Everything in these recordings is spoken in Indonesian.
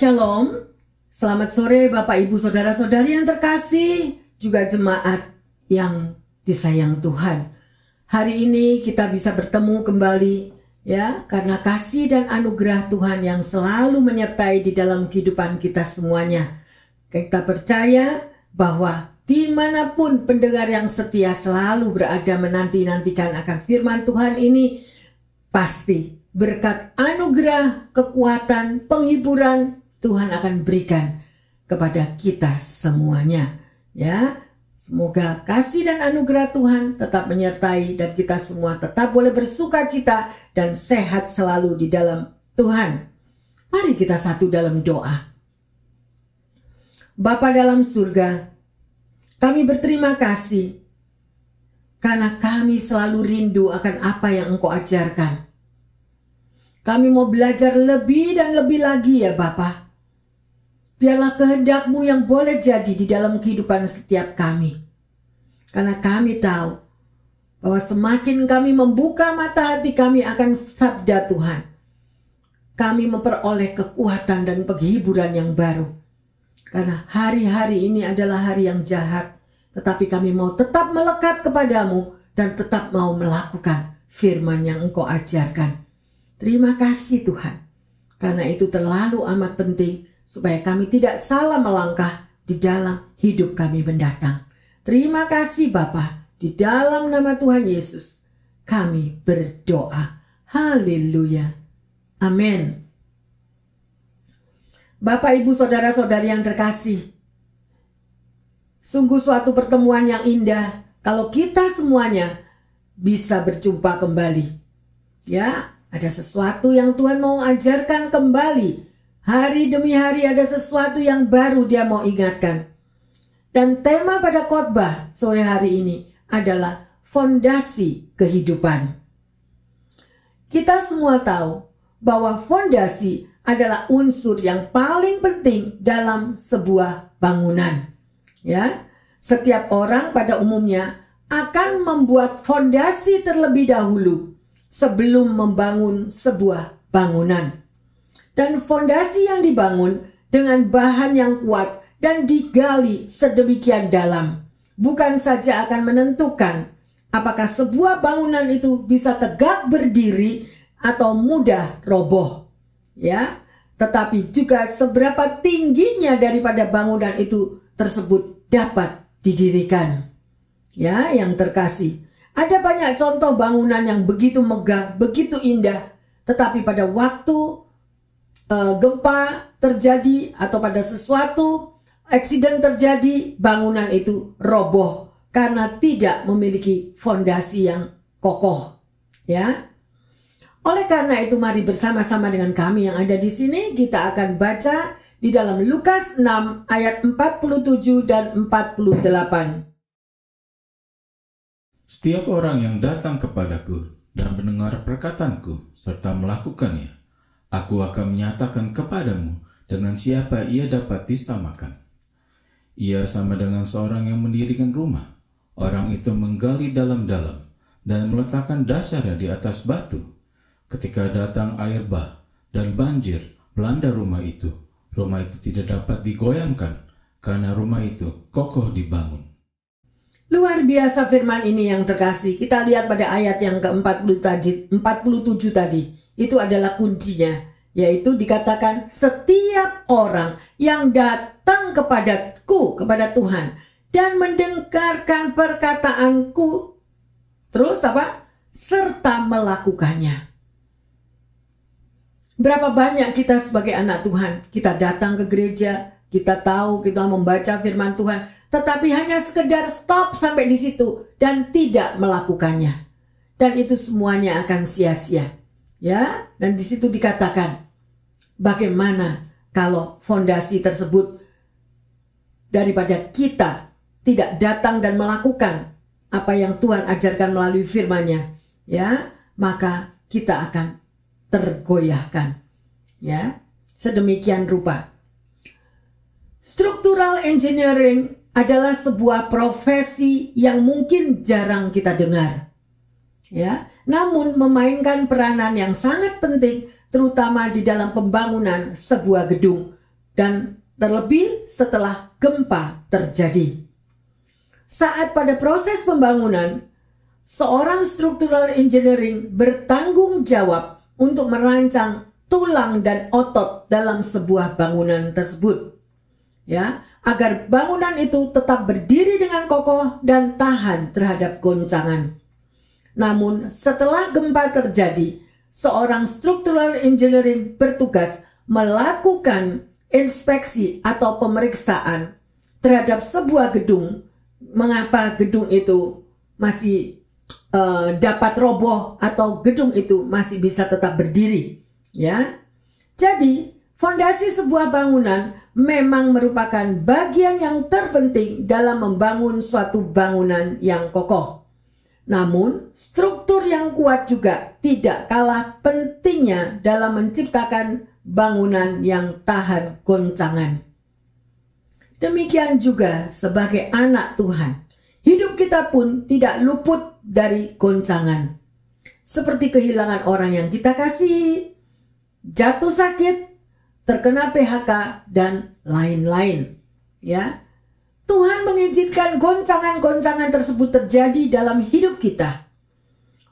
Shalom, selamat sore Bapak Ibu Saudara-saudari yang terkasih, juga jemaat yang disayang Tuhan. Hari ini kita bisa bertemu kembali ya, karena kasih dan anugerah Tuhan yang selalu menyertai di dalam kehidupan kita semuanya. Kita percaya bahwa dimanapun pendengar yang setia selalu berada menanti-nantikan akan firman Tuhan ini, pasti berkat anugerah, kekuatan, penghiburan Tuhan akan berikan kepada kita semuanya. Ya, semoga kasih dan anugerah Tuhan tetap menyertai dan kita semua tetap boleh bersuka cita dan sehat selalu di dalam Tuhan. Mari kita satu dalam doa. Bapa dalam surga, kami berterima kasih karena kami selalu rindu akan apa yang Engkau ajarkan. Kami mau belajar lebih dan lebih lagi ya Bapa. Biarlah kehendak-Mu yang boleh jadi di dalam kehidupan setiap kami. Karena kami tahu bahwa semakin kami membuka mata hati kami akan sabda Tuhan, kami memperoleh kekuatan dan penghiburan yang baru. Karena hari-hari ini adalah hari yang jahat, tetapi kami mau tetap melekat kepadamu dan tetap mau melakukan firman yang Engkau ajarkan. Terima kasih Tuhan, karena itu terlalu amat penting supaya kami tidak salah melangkah di dalam hidup kami mendatang. Terima kasih Bapa, di dalam nama Tuhan Yesus kami berdoa. Haleluya. Amin. Bapak, Ibu, Saudara-saudari yang terkasih, sungguh suatu pertemuan yang indah kalau kita semuanya bisa berjumpa kembali. Ya, ada sesuatu yang Tuhan mau ajarkan kembali. Hari demi hari ada sesuatu yang baru Dia mau ingatkan. Dan tema pada khotbah sore hari ini adalah fondasi kehidupan. Kita semua tahu bahwa fondasi adalah unsur yang paling penting dalam sebuah bangunan. Ya, setiap orang pada umumnya akan membuat fondasi terlebih dahulu sebelum membangun sebuah bangunan. Dan fondasi yang dibangun dengan bahan yang kuat dan digali sedemikian dalam bukan saja akan menentukan apakah sebuah bangunan itu bisa tegak berdiri atau mudah roboh. Ya, tetapi juga seberapa tingginya daripada bangunan itu tersebut dapat didirikan. Ya, yang terkasih, ada banyak contoh bangunan yang begitu megah, begitu indah, tetapi pada waktu gempa terjadi atau pada sesuatu eksiden terjadi, bangunan itu roboh karena tidak memiliki fondasi yang kokoh. Ya. Oleh karena itu mari bersama-sama dengan kami yang ada di sini kita akan baca di dalam Lukas 6 ayat 47 dan 48. Setiap orang yang datang kepadaku dan mendengar perkataanku serta melakukannya, aku akan menyatakan kepadamu dengan siapa ia dapat disamakan. Ia sama dengan seorang yang mendirikan rumah. Orang itu menggali dalam-dalam dan meletakkan dasarnya di atas batu. Ketika datang air bah dan banjir melanda rumah itu tidak dapat digoyangkan karena rumah itu kokoh dibangun. Luar biasa firman ini yang terkasih. Kita lihat pada ayat yang ke-47 tadi. Itu adalah kuncinya, yaitu dikatakan setiap orang yang datang kepadaku, kepada Tuhan, dan mendengarkan perkataanku, terus apa? Serta melakukannya. Berapa banyak kita sebagai anak Tuhan, kita datang ke gereja, kita tahu, kita membaca firman Tuhan, tetapi hanya sekedar stop sampai di situ dan tidak melakukannya. Dan itu semuanya akan sia-sia. Ya, dan di situ dikatakan, bagaimana kalau fondasi tersebut daripada kita tidak datang dan melakukan apa yang Tuhan ajarkan melalui firman-Nya, ya, maka kita akan tergoyahkan, ya, sedemikian rupa. Structural engineering adalah sebuah profesi yang mungkin jarang kita dengar, ya, namun memainkan peranan yang sangat penting terutama di dalam pembangunan sebuah gedung dan terlebih setelah gempa terjadi. Saat pada proses pembangunan, seorang structural engineering bertanggung jawab untuk merancang tulang dan otot dalam sebuah bangunan tersebut, ya, agar bangunan itu tetap berdiri dengan kokoh dan tahan terhadap goncangan. Namun setelah gempa terjadi, seorang structural engineering bertugas melakukan inspeksi atau pemeriksaan terhadap sebuah gedung, mengapa gedung itu masih dapat roboh atau gedung itu masih bisa tetap berdiri, ya. Jadi fondasi sebuah bangunan memang merupakan bagian yang terpenting dalam membangun suatu bangunan yang kokoh. Namun struktur yang kuat juga tidak kalah pentingnya dalam menciptakan bangunan yang tahan goncangan. Demikian juga sebagai anak Tuhan, hidup kita pun tidak luput dari goncangan. Seperti kehilangan orang yang kita kasihi, jatuh sakit, terkena PHK, dan lain-lain. Ya, Tuhan mengizinkan goncangan-goncangan tersebut terjadi dalam hidup kita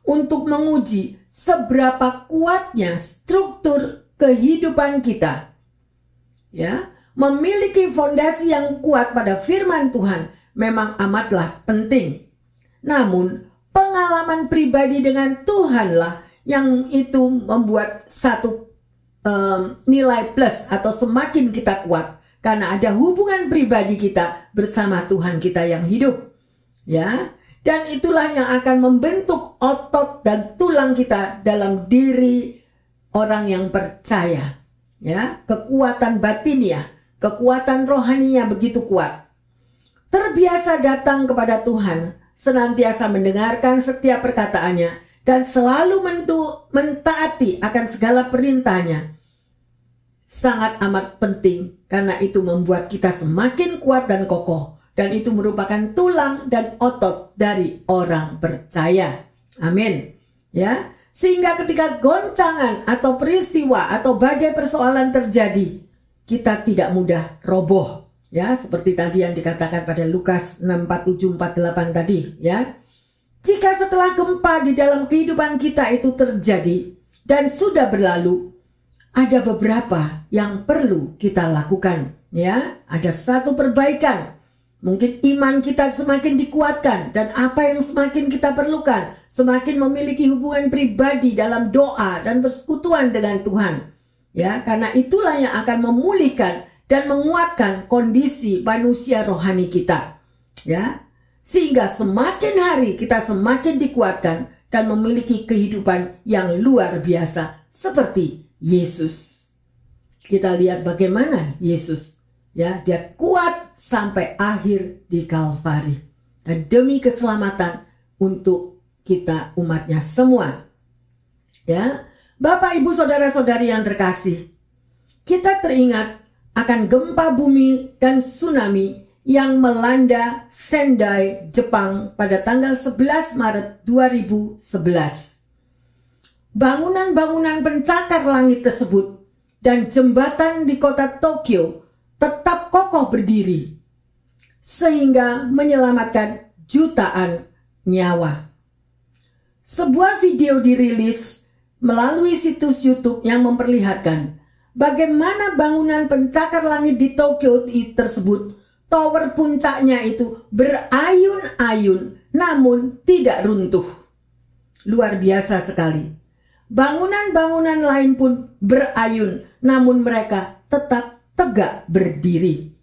untuk menguji seberapa kuatnya struktur kehidupan kita. Ya, memiliki fondasi yang kuat pada firman Tuhan memang amatlah penting. Namun pengalaman pribadi dengan Tuhanlah yang itu membuat satu nilai plus atau semakin kita kuat, karena ada hubungan pribadi kita bersama Tuhan kita yang hidup, ya. Dan itulah yang akan membentuk otot dan tulang kita dalam diri orang yang percaya, ya. Kekuatan batinnya, kekuatan rohaninya begitu kuat. Terbiasa datang kepada Tuhan, senantiasa mendengarkan setiap perkataannya, dan selalu mentaati akan segala perintahnya. Sangat amat penting, karena itu membuat kita semakin kuat dan kokoh, dan itu merupakan tulang dan otot dari orang percaya. Amin. Ya, sehingga ketika goncangan atau peristiwa atau badai persoalan terjadi, kita tidak mudah roboh. Ya, seperti tadi yang dikatakan pada Lukas 6:47-48 tadi, ya. Jika setelah gempa di dalam kehidupan kita itu terjadi dan sudah berlalu, ada beberapa yang perlu kita lakukan, ya. Ada satu perbaikan. Mungkin iman kita semakin dikuatkan, dan apa yang semakin kita perlukan, semakin memiliki hubungan pribadi dalam doa dan persekutuan dengan Tuhan, ya. Karena itulah yang akan memulihkan dan menguatkan kondisi manusia rohani kita, ya, sehingga semakin hari kita semakin dikuatkan dan memiliki kehidupan yang luar biasa seperti Yesus. Kita lihat bagaimana Yesus, ya, dia kuat sampai akhir di Kalvari, dan demi keselamatan untuk kita umatnya semua, ya. Bapak, Ibu, saudara-saudari yang terkasih, kita teringat akan gempa bumi dan tsunami yang melanda Sendai, Jepang pada tanggal 11 Maret 2011. Bangunan-bangunan pencakar langit tersebut dan jembatan di kota Tokyo tetap kokoh berdiri, sehingga menyelamatkan jutaan nyawa. Sebuah video dirilis melalui situs YouTube yang memperlihatkan bagaimana bangunan pencakar langit di Tokyo tersebut, tower puncaknya itu berayun-ayun namun tidak runtuh. Luar biasa sekali. Bangunan-bangunan lain pun berayun, namun mereka tetap tegak berdiri.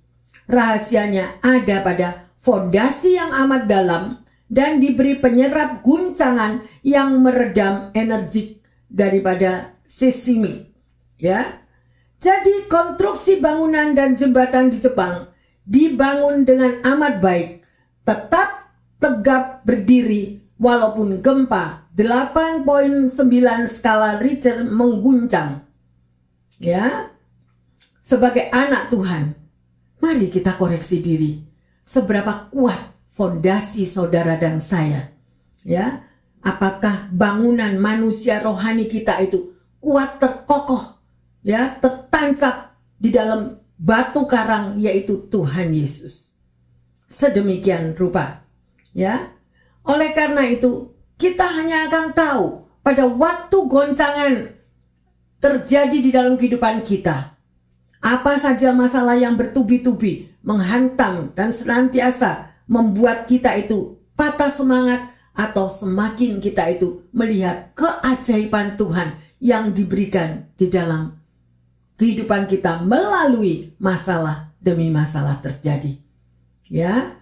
Rahasianya ada pada fondasi yang amat dalam dan diberi penyerap guncangan yang meredam energik daripada seismik, ya. Jadi konstruksi bangunan dan jembatan di Jepang dibangun dengan amat baik, tetap tegak berdiri walaupun gempa 8.9 skala Richter mengguncang. Ya, sebagai anak Tuhan, mari kita koreksi diri seberapa kuat fondasi saudara dan saya. Ya, apakah bangunan manusia rohani kita itu kuat, terkokoh, ya, tertancap di dalam batu karang, yaitu Tuhan Yesus. Sedemikian rupa, ya. Oleh karena itu, kita hanya akan tahu pada waktu goncangan terjadi di dalam kehidupan kita. Apa saja masalah yang bertubi-tubi menghantam dan senantiasa membuat kita itu patah semangat, atau semakin kita itu melihat keajaiban Tuhan yang diberikan di dalam kehidupan kita melalui masalah demi masalah terjadi. Ya,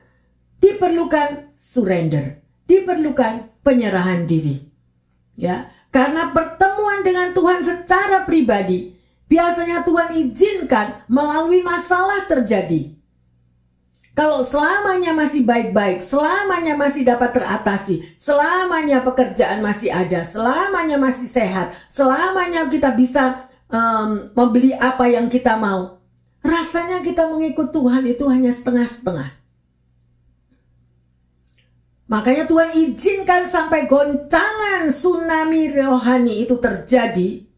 diperlukan surrender, diperlukan penyerahan diri. Ya, karena pertemuan dengan Tuhan secara pribadi biasanya Tuhan izinkan melalui masalah terjadi. Kalau selamanya masih baik-baik, selamanya masih dapat teratasi, selamanya pekerjaan masih ada, selamanya masih sehat, selamanya kita bisa membeli apa yang kita mau, rasanya kita mengikut Tuhan itu hanya setengah-setengah. Makanya Tuhan izinkan sampai goncangan tsunami rohani itu terjadi.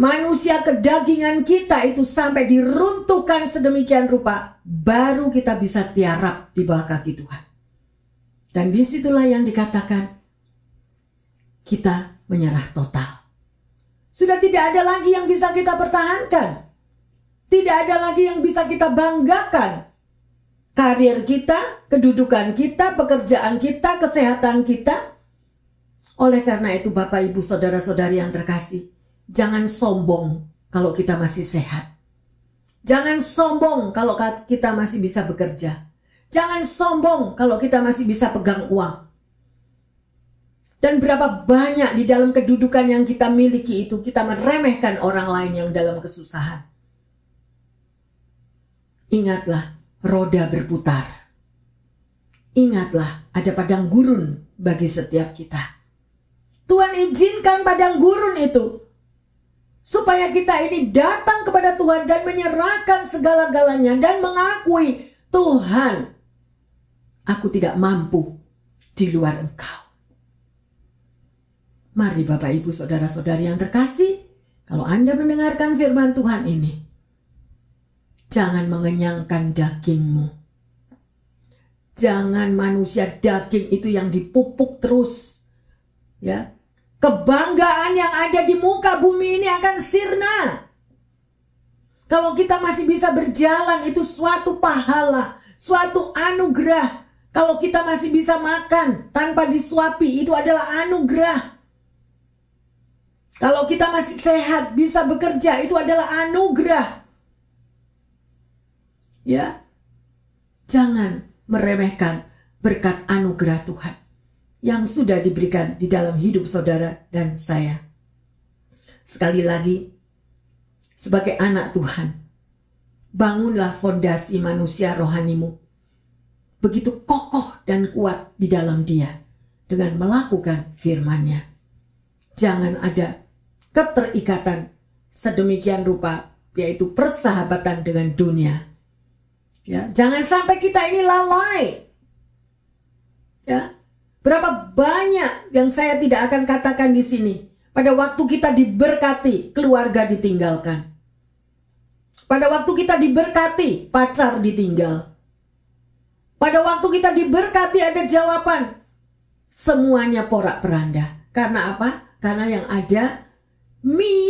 Manusia kedagingan kita itu sampai diruntuhkan sedemikian rupa, baru kita bisa tiarap di bawah kaki Tuhan. Dan disitulah yang dikatakan kita menyerah total. Sudah tidak ada lagi yang bisa kita pertahankan. Tidak ada lagi yang bisa kita banggakan. Karir kita, kedudukan kita, pekerjaan kita, kesehatan kita. Oleh karena itu Bapak, Ibu, Saudara-saudari yang terkasih, jangan sombong kalau kita masih sehat. Jangan sombong kalau kita masih bisa bekerja. Jangan sombong kalau kita masih bisa pegang uang. Dan berapa banyak di dalam kedudukan yang kita miliki itu, kita meremehkan orang lain yang dalam kesusahan. Ingatlah, roda berputar. Ingatlah, ada padang gurun bagi setiap kita. Tuhan izinkan padang gurun itu supaya kita ini datang kepada Tuhan dan menyerahkan segala-galanya dan mengakui, Tuhan, aku tidak mampu di luar Engkau. Mari Bapak, Ibu, Saudara-saudari yang terkasih, kalau Anda mendengarkan firman Tuhan ini, jangan mengenyangkan dagingmu. Jangan manusia daging itu yang dipupuk terus, ya. Kebanggaan yang ada di muka bumi ini akan sirna. Kalau kita masih bisa berjalan, itu suatu pahala, suatu anugerah. Kalau kita masih bisa makan tanpa disuapi, itu adalah anugerah. Kalau kita masih sehat, bisa bekerja, itu adalah anugerah. Ya, jangan meremehkan berkat anugerah Tuhan yang sudah diberikan di dalam hidup saudara dan saya. Sekali lagi, sebagai anak Tuhan, bangunlah fondasi manusia rohanimu begitu kokoh dan kuat di dalam Dia dengan melakukan firman-Nya. Jangan ada keterikatan sedemikian rupa, yaitu persahabatan dengan dunia. Ya, jangan sampai kita ini lalai. Ya. Berapa banyak yang saya tidak akan katakan di sini. Pada waktu kita diberkati, keluarga ditinggalkan. Pada waktu kita diberkati, pacar ditinggal. Pada waktu kita diberkati ada jawaban. Semuanya porak-peranda. Karena apa? Karena yang ada me.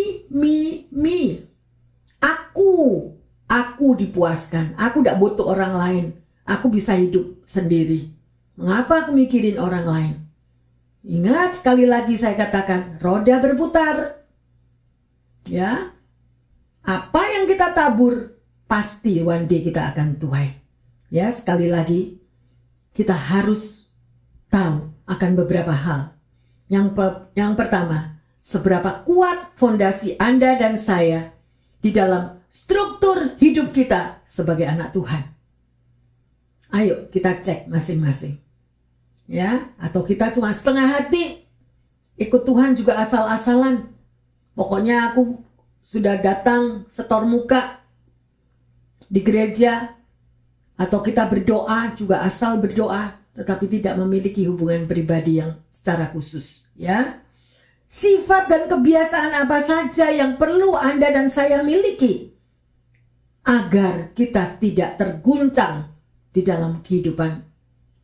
Aku dipuaskan. Aku tidak butuh orang lain. Aku bisa hidup sendiri. Mengapa aku mikirin orang lain? Ingat, sekali lagi saya katakan, roda berputar. Ya, apa yang kita tabur pasti one day kita akan tuai. Ya, sekali lagi kita harus tahu akan beberapa hal. Yang pertama, seberapa kuat fondasi Anda dan saya di dalam struktur hidup kita sebagai anak Tuhan. Ayo kita cek masing-masing. Ya, atau kita cuma setengah hati ikut Tuhan juga asal-asalan. Pokoknya aku sudah datang setor muka di gereja, atau kita berdoa juga asal berdoa tetapi tidak memiliki hubungan pribadi yang secara khusus, ya. Sifat dan kebiasaan apa saja yang perlu Anda dan saya miliki agar kita tidak terguncang di dalam kehidupan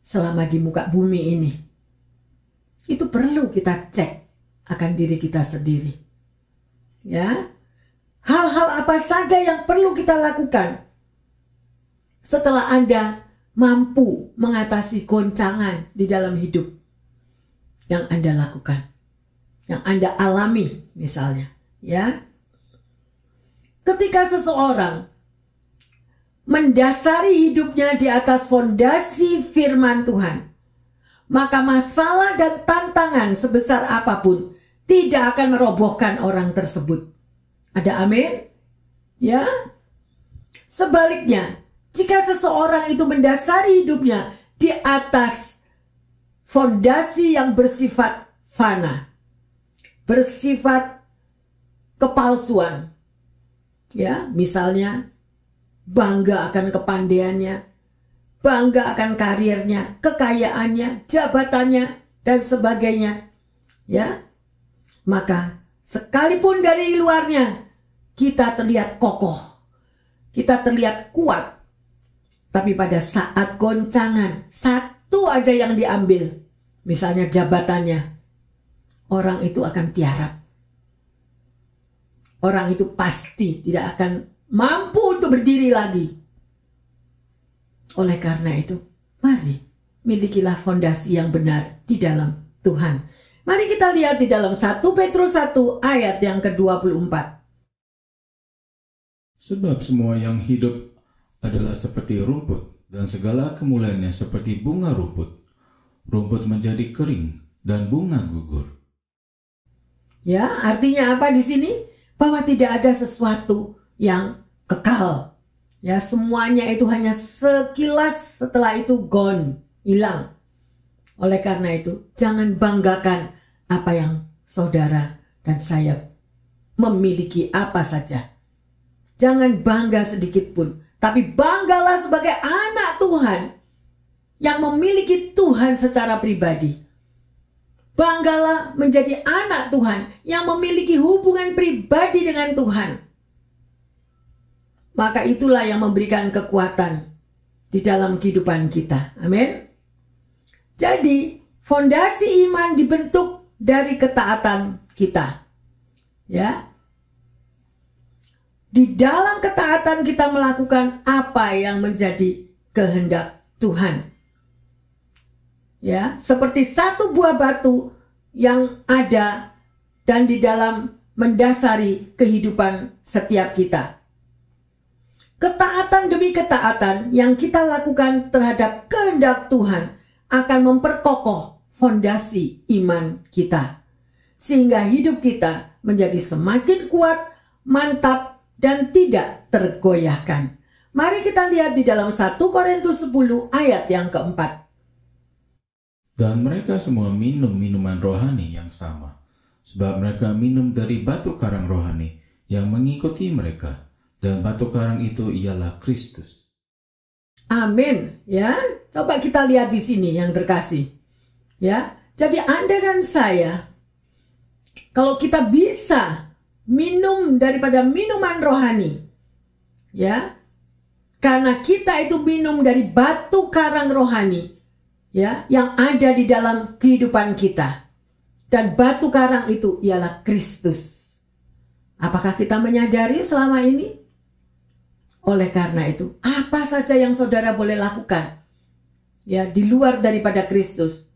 selama di muka bumi ini. Itu perlu kita cek akan diri kita sendiri. Ya, hal-hal apa saja yang perlu kita lakukan setelah Anda mampu mengatasi goncangan di dalam hidup yang Anda lakukan, yang Anda alami misalnya, ya. Ketika seseorang mendasari hidupnya di atas fondasi firman Tuhan, maka masalah dan tantangan sebesar apapun tidak akan merobohkan orang tersebut. Ada amin? Ya. Sebaliknya, jika seseorang itu mendasari hidupnya di atas fondasi yang bersifat fana, bersifat kepalsuan, ya, misalnya bangga akan kepandaiannya, bangga akan karirnya, kekayaannya, jabatannya, dan sebagainya, ya, maka sekalipun dari luarnya kita terlihat kokoh, kita terlihat kuat, tapi pada saat goncangan satu aja yang diambil, misalnya jabatannya, orang itu akan tiarap. Orang itu pasti tidak akan mampu untuk berdiri lagi. Oleh karena itu, mari milikilah fondasi yang benar di dalam Tuhan. Mari kita lihat di dalam 1 Petrus 1 ayat yang ke-24. Sebab semua yang hidup adalah seperti rumput, dan segala kemuliaannya seperti bunga rumput. Rumput menjadi kering dan bunga gugur. Ya, artinya apa di sini? Bahwa tidak ada sesuatu yang kekal. Ya, semuanya itu hanya sekilas, setelah itu gone, hilang. Oleh karena itu, jangan banggakan apa yang saudara dan saya memiliki apa saja. Jangan bangga sedikit pun, tapi banggalah sebagai anak Tuhan yang memiliki Tuhan secara pribadi. Banggalah menjadi anak Tuhan yang memiliki hubungan pribadi dengan Tuhan. Maka itulah yang memberikan kekuatan di dalam kehidupan kita. Amin. Jadi, fondasi iman dibentuk dari ketaatan kita. Ya. Di dalam ketaatan kita melakukan apa yang menjadi kehendak Tuhan. Ya, seperti satu buah batu yang ada dan di dalam mendasari kehidupan setiap kita. Ketaatan demi ketaatan yang kita lakukan terhadap kehendak Tuhan akan memperkokoh fondasi iman kita, sehingga hidup kita menjadi semakin kuat, mantap, dan tidak tergoyahkan. Mari kita lihat di dalam 1 Korintus 10 ayat yang ke-4. Dan mereka semua minum minuman rohani yang sama, sebab mereka minum dari batu karang rohani yang mengikuti mereka, dan batu karang itu ialah Kristus. Amin. Ya, coba kita lihat di sini yang terkasih. Ya, jadi Anda dan saya, kalau kita bisa minum daripada minuman rohani, ya, karena kita itu minum dari batu karang rohani, ya, yang ada di dalam kehidupan kita. Dan batu karang itu ialah Kristus. Apakah kita menyadari selama ini? Oleh karena itu, apa saja yang saudara boleh lakukan, ya, di luar daripada Kristus.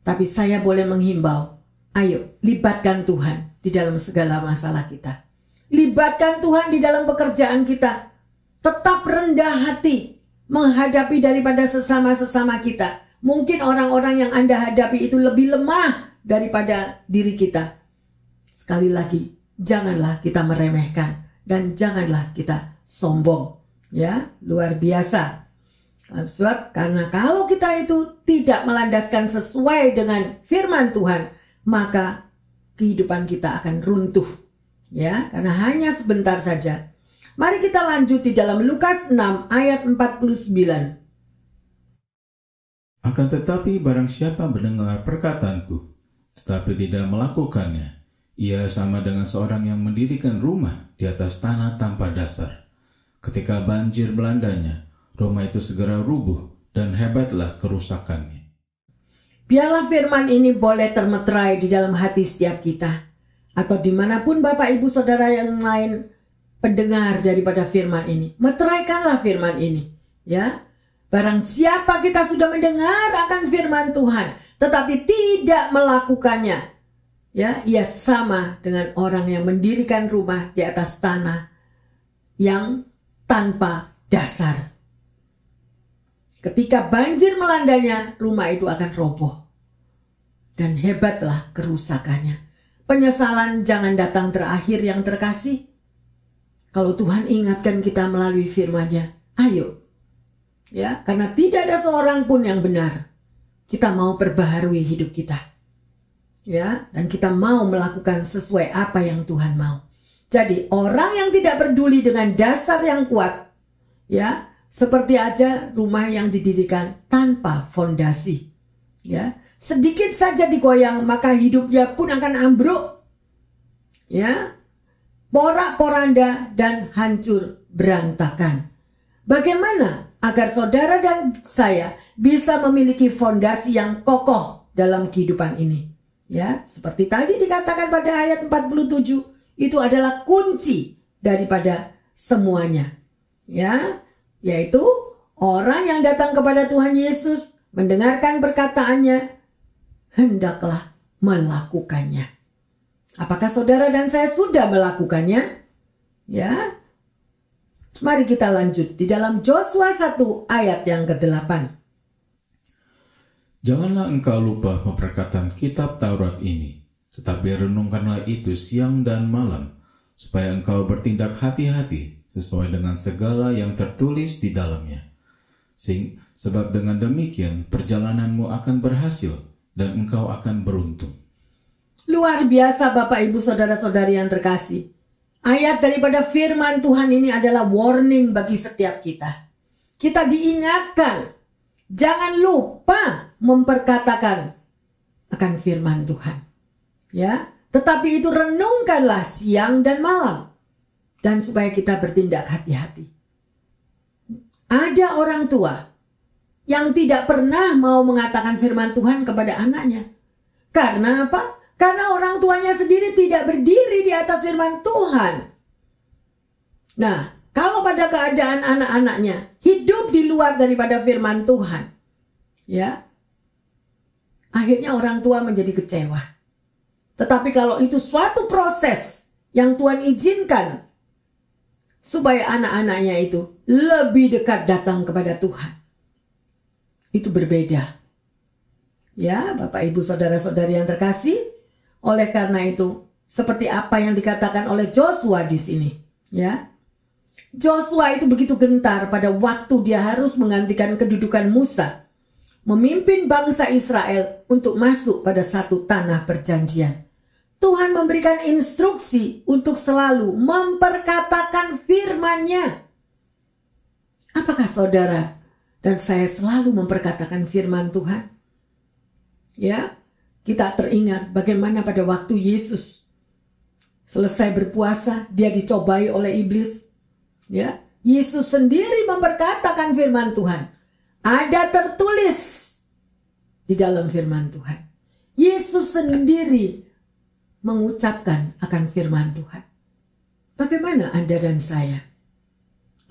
Tapi saya boleh menghimbau, ayo libatkan Tuhan di dalam segala masalah kita. Libatkan Tuhan di dalam pekerjaan kita. Tetap rendah hati menghadapi daripada sesama-sesama kita. Mungkin orang-orang yang Anda hadapi itu lebih lemah daripada diri kita. Sekali lagi, janganlah kita meremehkan dan janganlah kita sombong. Ya, luar biasa. Sebab karena kalau kita itu tidak melandaskan sesuai dengan firman Tuhan, maka kehidupan kita akan runtuh. Ya, karena hanya sebentar saja. Mari kita lanjut di dalam Lukas 6 ayat 49. Akan tetapi barang siapa mendengar perkataanku, tetapi tidak melakukannya, ia sama dengan seorang yang mendirikan rumah di atas tanah tanpa dasar. Ketika banjir melandanya, rumah itu segera rubuh dan hebatlah kerusakannya. Biarlah firman ini boleh termeterai di dalam hati setiap kita, atau dimanapun Bapak Ibu Saudara yang lain pendengar daripada firman ini. Meteraikanlah firman ini, ya. Barang siapa kita sudah mendengar akan firman Tuhan, tetapi tidak melakukannya, ya, ia sama dengan orang yang mendirikan rumah di atas tanah yang tanpa dasar. Ketika banjir melandanya, rumah itu akan roboh. Dan hebatlah kerusakannya. Penyesalan jangan datang terakhir yang terkasih. Kalau Tuhan ingatkan kita melalui firman-Nya, ayo. Ya, karena tidak ada seorang pun yang benar. Kita mau perbaharui hidup kita. Ya, dan kita mau melakukan sesuai apa yang Tuhan mau. Jadi, orang yang tidak peduli dengan dasar yang kuat, ya, seperti aja rumah yang didirikan tanpa fondasi, ya. Sedikit saja digoyang maka hidupnya pun akan ambruk, ya, porak-poranda dan hancur berantakan. Bagaimana agar saudara dan saya bisa memiliki fondasi yang kokoh dalam kehidupan ini, ya? Seperti tadi dikatakan pada ayat 47, itu adalah kunci daripada semuanya, ya. Yaitu orang yang datang kepada Tuhan Yesus, mendengarkan perkataannya, hendaklah melakukannya. Apakah saudara dan saya sudah melakukannya? Ya, mari kita lanjut di dalam Yosua 1 ayat yang ke-8. Janganlah engkau lupa memperkataan kitab Taurat ini, tetapi renungkanlah itu siang dan malam, supaya engkau bertindak hati-hati sesuai dengan segala yang tertulis di dalamnya. Sebab dengan demikian perjalananmu akan berhasil dan engkau akan beruntung. Luar biasa Bapak Ibu Saudara-saudari yang terkasih. Ayat daripada firman Tuhan ini adalah warning bagi setiap kita. Kita diingatkan, jangan lupa memperkatakan akan firman Tuhan, ya. Tetapi itu renungkanlah siang dan malam, dan supaya kita bertindak hati-hati. Ada orang tua yang tidak pernah mau mengatakan firman Tuhan kepada anaknya. Karena apa? Karena orang tuanya sendiri tidak berdiri di atas firman Tuhan. Nah, kalau pada keadaan anak-anaknya hidup di luar daripada firman Tuhan, ya, akhirnya orang tua menjadi kecewa. Tetapi kalau itu suatu proses yang Tuhan izinkan supaya anak-anaknya itu lebih dekat datang kepada Tuhan, itu berbeda. Ya, Bapak Ibu Saudara-saudari yang terkasih, oleh karena itu, seperti apa yang dikatakan oleh Yosua di sini, ya. Yosua itu begitu gentar pada waktu dia harus menggantikan kedudukan Musa, memimpin bangsa Israel untuk masuk pada satu tanah perjanjian. Tuhan memberikan instruksi untuk selalu memperkatakan firman-Nya. Apakah saudara dan saya selalu memperkatakan firman Tuhan? Ya, kita teringat bagaimana pada waktu Yesus selesai berpuasa, dia dicobai oleh iblis. Ya, Yesus sendiri memperkatakan firman Tuhan. Ada tertulis di dalam firman Tuhan. Yesus sendiri mengucapkan akan firman Tuhan. Bagaimana Anda dan saya?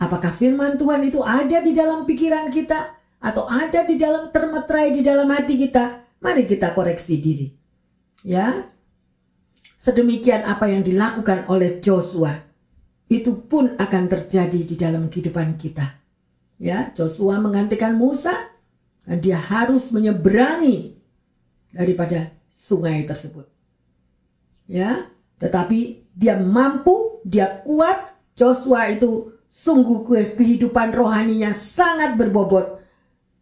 Apakah firman Tuhan itu ada di dalam pikiran kita? Atau ada di dalam termeterai di dalam hati kita? Mari kita koreksi diri, ya. Sedemikian apa yang dilakukan oleh Yosua, itu pun akan terjadi di dalam kehidupan kita, ya. Yosua menggantikan Musa, dan dia harus menyeberangi daripada sungai tersebut, ya, tetapi dia mampu, dia kuat. Yosua itu sungguh kehidupan rohaninya sangat berbobot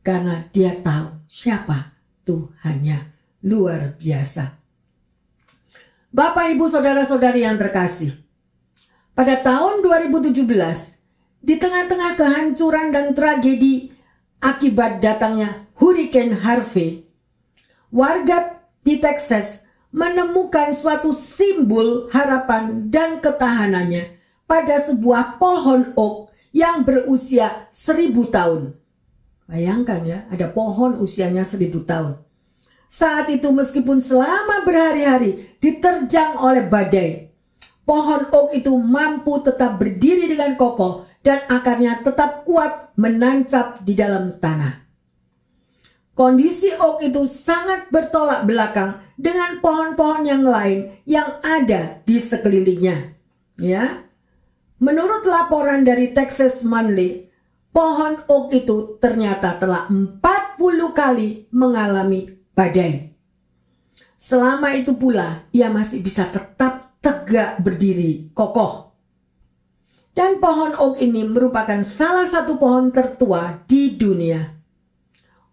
karena dia tahu siapa Tuhannya. Luar biasa. Bapak Ibu Saudara-saudari yang terkasih, pada tahun 2017, di tengah-tengah kehancuran dan tragedi akibat datangnya Hurricane Harvey, warga di Texas menemukan suatu simbol harapan dan ketahanannya pada sebuah pohon oak yang berusia 1000 tahun. Bayangkan ya, ada pohon usianya 1000 tahun. Saat itu meskipun selama berhari-hari diterjang oleh badai, pohon oak itu mampu tetap berdiri dengan kokoh dan akarnya tetap kuat menancap di dalam tanah. Kondisi oak itu sangat bertolak belakang dengan pohon-pohon yang lain yang ada di sekelilingnya. Ya. Menurut laporan dari Texas Monthly, pohon oak itu ternyata telah 40 kali mengalami badai. Selama itu pula ia masih bisa tetap tegak berdiri kokoh. Dan pohon oak ini merupakan salah satu pohon tertua di dunia.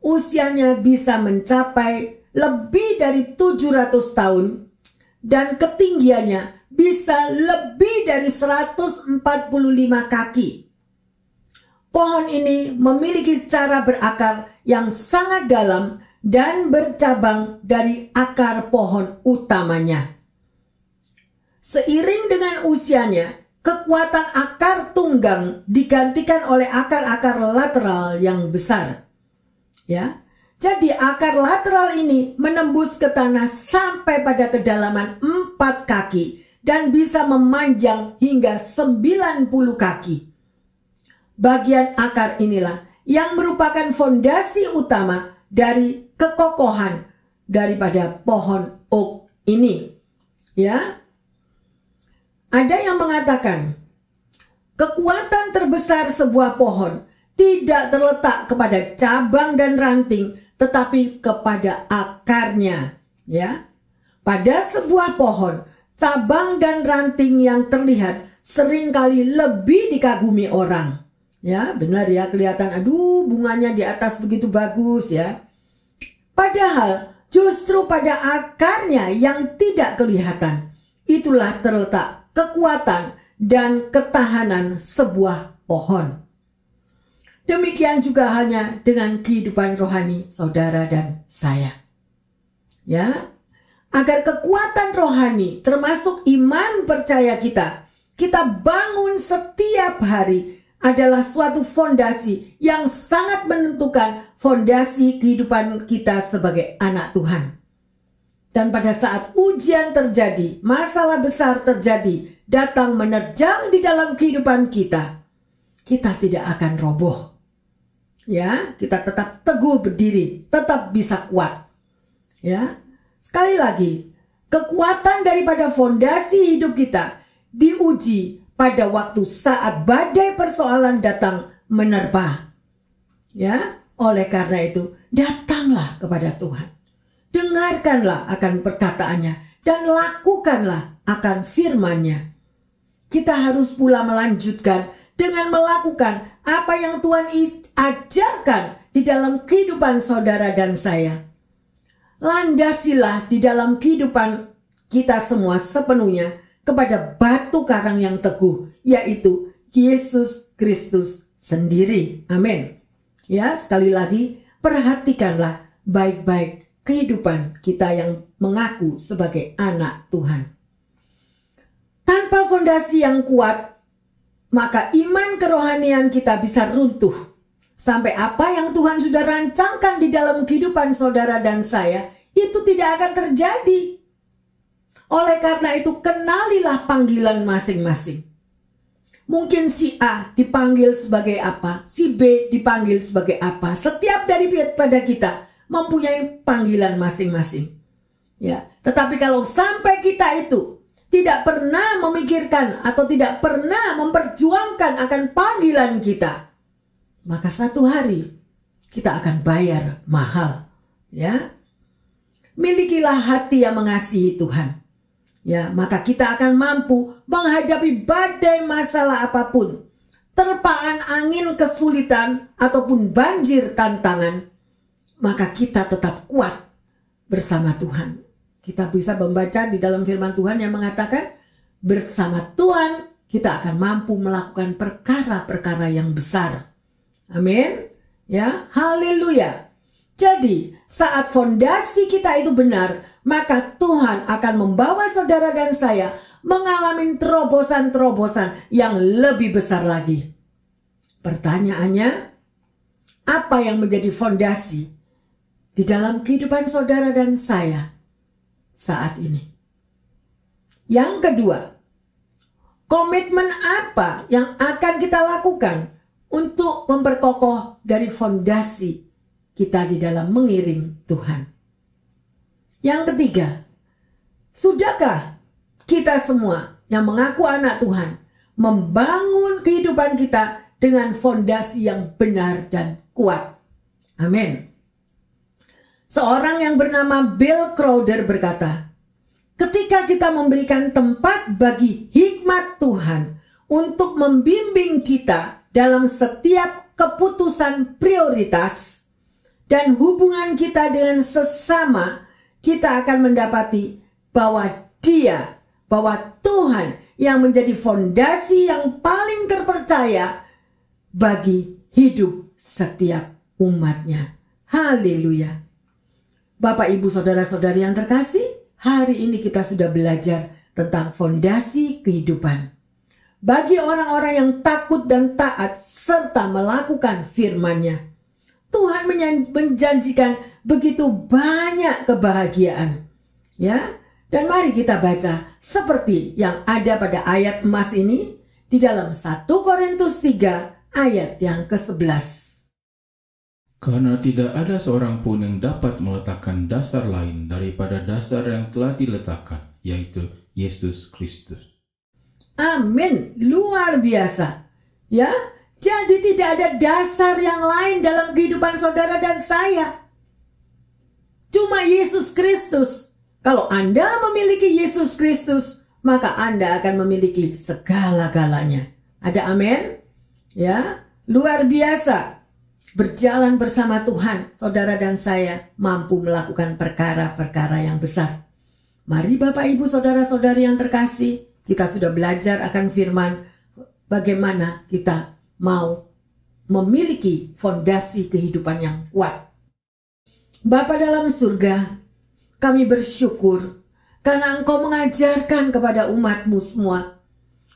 Usianya bisa mencapai lebih dari 700 tahun dan ketinggiannya bisa lebih dari 145 kaki. Pohon ini memiliki cara berakar yang sangat dalam dan bercabang dari akar pohon utamanya. Seiring dengan usianya, kekuatan akar tunggang digantikan oleh akar-akar lateral yang besar. Ya, jadi akar lateral ini menembus ke tanah sampai pada kedalaman 4 kaki. Dan bisa memanjang hingga 90 kaki. Bagian akar inilah yang merupakan fondasi utama dari kekokohan daripada pohon oak ini. Ya, ada yang mengatakan kekuatan terbesar sebuah pohon tidak terletak kepada cabang dan ranting, tetapi kepada akarnya. Ya, pada sebuah pohon, cabang dan ranting yang terlihat seringkali lebih dikagumi orang. Ya, benar ya, kelihatan aduh bunganya di atas begitu bagus ya. Padahal justru pada akarnya yang tidak kelihatan, itulah terletak kekuatan dan ketahanan sebuah pohon. Demikian juga halnya dengan kehidupan rohani saudara dan saya. Ya, agar kekuatan rohani termasuk iman percaya kita bangun setiap hari adalah suatu fondasi yang sangat menentukan fondasi kehidupan kita sebagai anak Tuhan. Dan pada saat ujian terjadi, masalah besar terjadi, datang menerjang di dalam kehidupan kita, kita tidak akan roboh. Ya, kita tetap teguh berdiri, tetap bisa kuat. Ya. Sekali lagi, kekuatan daripada fondasi hidup kita diuji pada waktu saat badai persoalan datang menerpa. Ya, oleh karena itu, datanglah kepada Tuhan. Dengarkanlah akan perkataannya dan lakukanlah akan firman-Nya. Kita harus pula melanjutkan dengan melakukan apa yang Tuhan ajarkan di dalam kehidupan saudara dan saya. Landasilah di dalam kehidupan kita semua sepenuhnya kepada batu karang yang teguh, yaitu Yesus Kristus sendiri. Amin. Ya, sekali lagi, perhatikanlah baik-baik kehidupan kita yang mengaku sebagai anak Tuhan. Tanpa fondasi yang kuat, maka iman kerohanian kita bisa runtuh. Sampai apa yang Tuhan sudah rancangkan di dalam kehidupan saudara dan saya, itu tidak akan terjadi. Oleh karena itu, kenalilah panggilan masing-masing. Mungkin si A dipanggil sebagai apa, si B dipanggil sebagai apa. Setiap daripada kita mempunyai panggilan masing-masing. Ya, tetapi kalau sampai kita itu tidak pernah memikirkan atau tidak pernah memperjuangkan akan panggilan kita, maka satu hari kita akan bayar mahal, ya. Milikilah hati yang mengasihi Tuhan, ya. Maka kita akan mampu menghadapi badai masalah apapun, terpaan angin kesulitan ataupun banjir tantangan. Maka kita tetap kuat bersama Tuhan. Kita bisa membaca di dalam firman Tuhan yang mengatakan, bersama Tuhan kita akan mampu melakukan perkara-perkara yang besar. Amin. Ya, haleluya. Jadi, saat fondasi kita itu benar, maka Tuhan akan membawa saudara dan saya mengalami terobosan-terobosan yang lebih besar lagi. Pertanyaannya, apa yang menjadi fondasi di dalam kehidupan saudara dan saya saat ini? Yang kedua, komitmen apa yang akan kita lakukan untuk memperkokoh dari fondasi kita di dalam mengiring Tuhan? Yang ketiga, sudahkah kita semua yang mengaku anak Tuhan membangun kehidupan kita dengan fondasi yang benar dan kuat? Amin. Seorang yang bernama Bill Crowder berkata, ketika kita memberikan tempat bagi hikmat Tuhan untuk membimbing kita dalam setiap keputusan prioritas dan hubungan kita dengan sesama, kita akan mendapati bahwa Tuhan yang menjadi fondasi yang paling terpercaya bagi hidup setiap umatnya. Haleluya. Bapak, ibu, saudara-saudari yang terkasih, hari ini kita sudah belajar tentang fondasi kehidupan. Bagi orang-orang yang takut dan taat serta melakukan firman-Nya, Tuhan menjanjikan begitu banyak kebahagiaan. Ya, dan mari kita baca seperti yang ada pada ayat emas ini di dalam 1 Korintus 3 ayat yang ke-11. Karena tidak ada seorang pun yang dapat meletakkan dasar lain daripada dasar yang telah diletakkan, yaitu Yesus Kristus. Amin, luar biasa. Ya, jadi tidak ada dasar yang lain dalam kehidupan saudara dan saya. Cuma Yesus Kristus. Kalau Anda memiliki Yesus Kristus, maka Anda akan memiliki segala-galanya. Ada amin? Ya, luar biasa. Berjalan bersama Tuhan, saudara dan saya mampu melakukan perkara-perkara yang besar. Mari Bapak, Ibu, saudara-saudari yang terkasih, kita sudah belajar akan firman, bagaimana kita mau memiliki fondasi kehidupan yang kuat. Bapa dalam surga, kami bersyukur karena Engkau mengajarkan kepada umat-Mu semua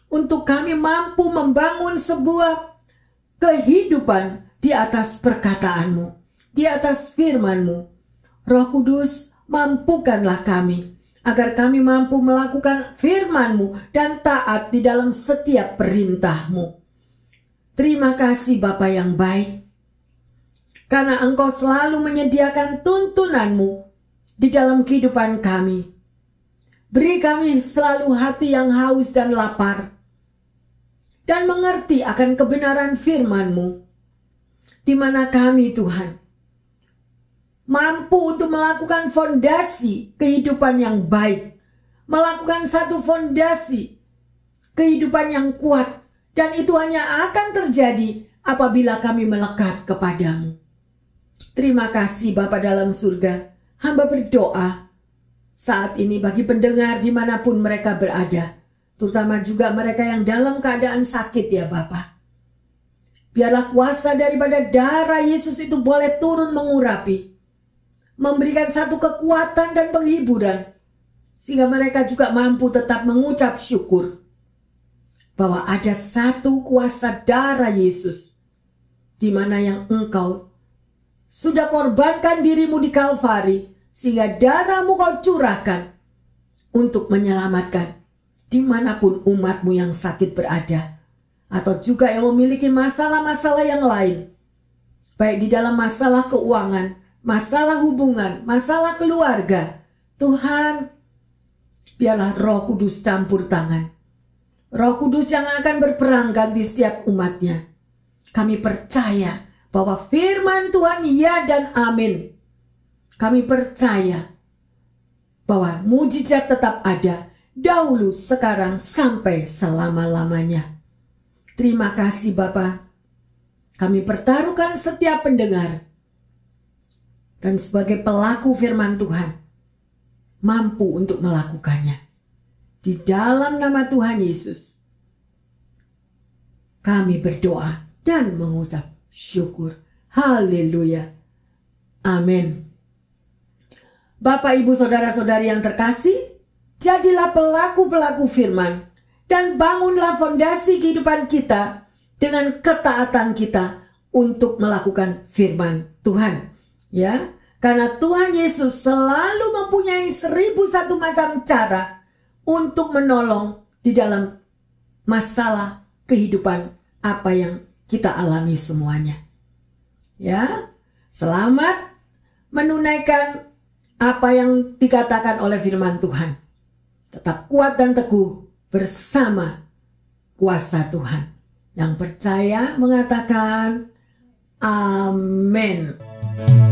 untuk kami mampu membangun sebuah kehidupan di atas perkataanmu, di atas firmanmu. Roh Kudus, mampukanlah kami, agar kami mampu melakukan firmanmu dan taat di dalam setiap perintahmu. Terima kasih Bapa yang baik, karena Engkau selalu menyediakan tuntunanmu di dalam kehidupan kami. Beri kami selalu hati yang haus dan lapar, dan mengerti akan kebenaran firman-Mu, di mana kami Tuhan mampu untuk melakukan fondasi kehidupan yang baik, melakukan satu fondasi kehidupan yang kuat, dan itu hanya akan terjadi apabila kami melekat kepadamu. Terima kasih Bapa dalam surga. Hamba berdoa saat ini bagi pendengar dimanapun mereka berada, terutama juga mereka yang dalam keadaan sakit ya Bapa. Biarlah kuasa daripada darah Yesus itu boleh turun mengurapi, memberikan satu kekuatan dan penghiburan, sehingga mereka juga mampu tetap mengucap syukur bahwa ada satu kuasa darah Yesus, di mana yang Engkau sudah korbankan dirimu di Kalvari, sehingga darahmu Kau curahkan untuk menyelamatkan dimanapun umatmu yang sakit berada, atau juga yang memiliki masalah-masalah yang lain, baik di dalam masalah keuangan, masalah hubungan, masalah keluarga. Tuhan, biarlah Roh Kudus campur tangan, Roh Kudus yang akan berperang ganti setiap umatnya. Kami percaya bahwa firman Tuhan ya dan amin. Kami percaya bahwa mujizat tetap ada, dahulu, sekarang, sampai selama-lamanya. Terima kasih Bapa. Kami pertaruhkan setiap pendengar, dan sebagai pelaku firman Tuhan, mampu untuk melakukannya. Di dalam nama Tuhan Yesus, kami berdoa dan mengucap syukur. Haleluya. Amin. Bapak, Ibu, saudara-saudari yang terkasih, jadilah pelaku-pelaku firman, dan bangunlah fondasi kehidupan kita dengan ketaatan kita untuk melakukan firman Tuhan. Ya, karena Tuhan Yesus selalu mempunyai 1001 macam cara untuk menolong di dalam masalah kehidupan apa yang kita alami semuanya. Ya, selamat menunaikan apa yang dikatakan oleh firman Tuhan. Tetap kuat dan teguh bersama kuasa Tuhan. Yang percaya mengatakan amin.